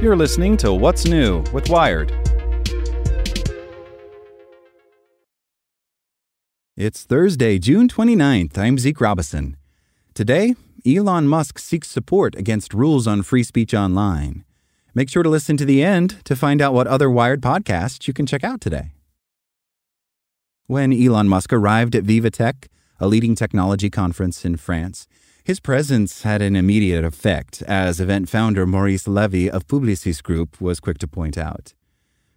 You're listening to What's New with Wired. It's Thursday, June 29th. I'm Zeke Robison. Today, Elon Musk seeks support against rules on free speech online. Make sure to listen to the end to find out what other Wired podcasts you can check out today. When Elon Musk arrived at VivaTech, a leading technology conference in France, his presence had an immediate effect, as event founder Maurice Levy of Publicis Group was quick to point out.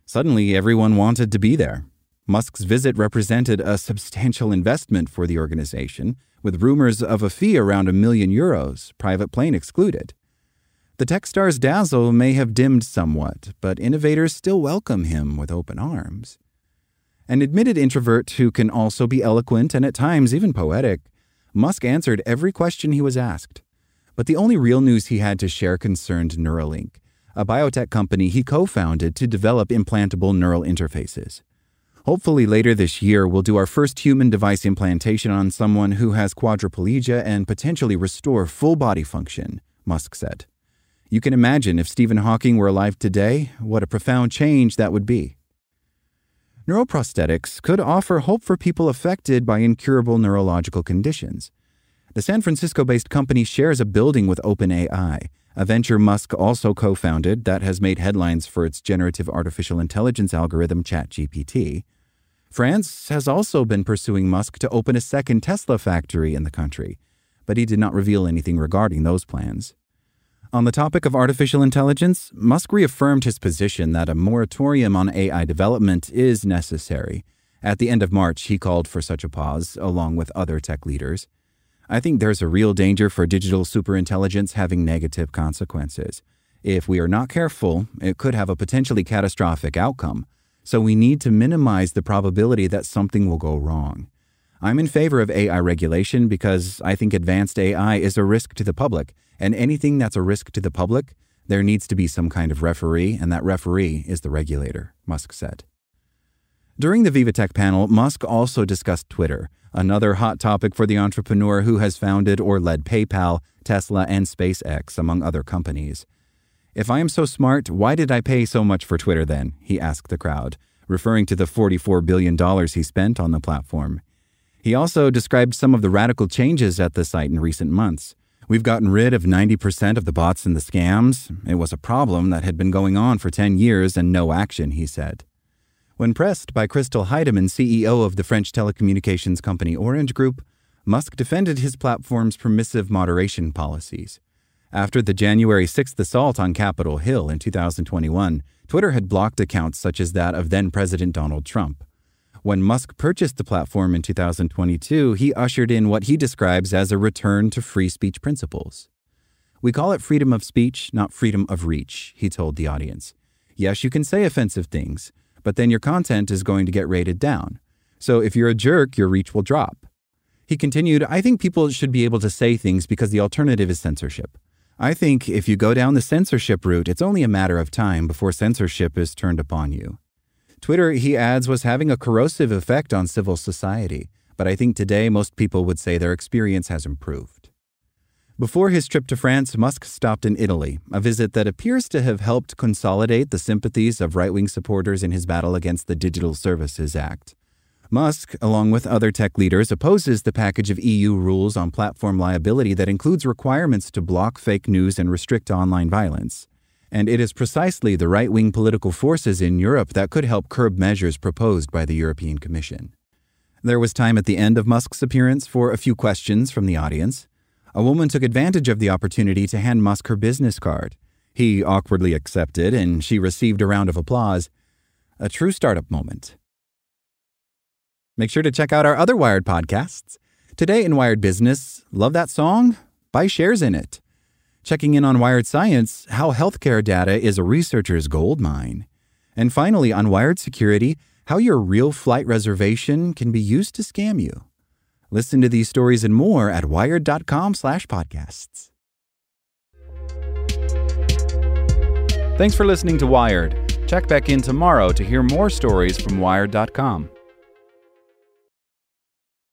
Suddenly, everyone wanted to be there. Musk's visit represented a substantial investment for the organization, with rumors of a fee around €1 million, private plane excluded. The tech star's dazzle may have dimmed somewhat, but innovators still welcome him with open arms. An admitted introvert who can also be eloquent and at times even poetic, Musk answered every question he was asked. But the only real news he had to share concerned Neuralink, a biotech company he co-founded to develop implantable neural interfaces. Hopefully later this year, we'll do our first human device implantation on someone who has quadriplegia and potentially restore full body function, Musk said. You can imagine if Stephen Hawking were alive today, what a profound change that would be. Neuroprosthetics could offer hope for people affected by incurable neurological conditions. The San Francisco-based company shares a building with OpenAI, a venture Musk also co-founded that has made headlines for its generative artificial intelligence algorithm ChatGPT. France has also been pursuing Musk to open a second Tesla factory in the country, but he did not reveal anything regarding those plans. On the topic of artificial intelligence, Musk reaffirmed his position that a moratorium on AI development is necessary. At the end of March, he called for such a pause, along with other tech leaders. I think there's a real danger for digital superintelligence having negative consequences. If we are not careful, it could have a potentially catastrophic outcome. So we need to minimize the probability that something will go wrong. I'm in favor of AI regulation because I think advanced AI is a risk to the public, and anything that's a risk to the public, there needs to be some kind of referee, and that referee is the regulator, Musk said. During the VivaTech panel, Musk also discussed Twitter, another hot topic for the entrepreneur who has founded or led PayPal, Tesla, and SpaceX, among other companies. If I am so smart, why did I pay so much for Twitter then? He asked the crowd, referring to the $44 billion he spent on the platform. He also described some of the radical changes at the site in recent months. We've gotten rid of 90% of the bots and the scams. It was a problem that had been going on for 10 years and no action, he said. When pressed by Christel Heydeman, CEO of the French telecommunications company Orange Group, Musk defended his platform's permissive moderation policies. After the January 6th assault on Capitol Hill in 2021, Twitter had blocked accounts such as that of then-President Donald Trump. When Musk purchased the platform in 2022, he ushered in what he describes as a return to free speech principles. We call it freedom of speech, not freedom of reach, he told the audience. Yes, you can say offensive things, but then your content is going to get rated down. So if you're a jerk, your reach will drop. He continued, I think people should be able to say things because the alternative is censorship. I think if you go down the censorship route, it's only a matter of time before censorship is turned upon you. Twitter, he adds, was having a corrosive effect on civil society, but I think today most people would say their experience has improved. Before his trip to France, Musk stopped in Italy, a visit that appears to have helped consolidate the sympathies of right-wing supporters in his battle against the Digital Services Act. Musk, along with other tech leaders, opposes the package of EU rules on platform liability that includes requirements to block fake news and restrict online violence. And it is precisely the right-wing political forces in Europe that could help curb measures proposed by the European Commission. There was time at the end of Musk's appearance for a few questions from the audience. A woman took advantage of the opportunity to hand Musk her business card. He awkwardly accepted, and she received a round of applause. A true startup moment. Make sure to check out our other Wired podcasts. Today in Wired Business, love that song? Buy shares in it. Checking in on Wired Science, how healthcare data is a researcher's goldmine. And finally, on Wired Security, how your real flight reservation can be used to scam you. Listen to these stories and more at wired.com/podcasts. Thanks for listening to Wired. Check back in tomorrow to hear more stories from wired.com.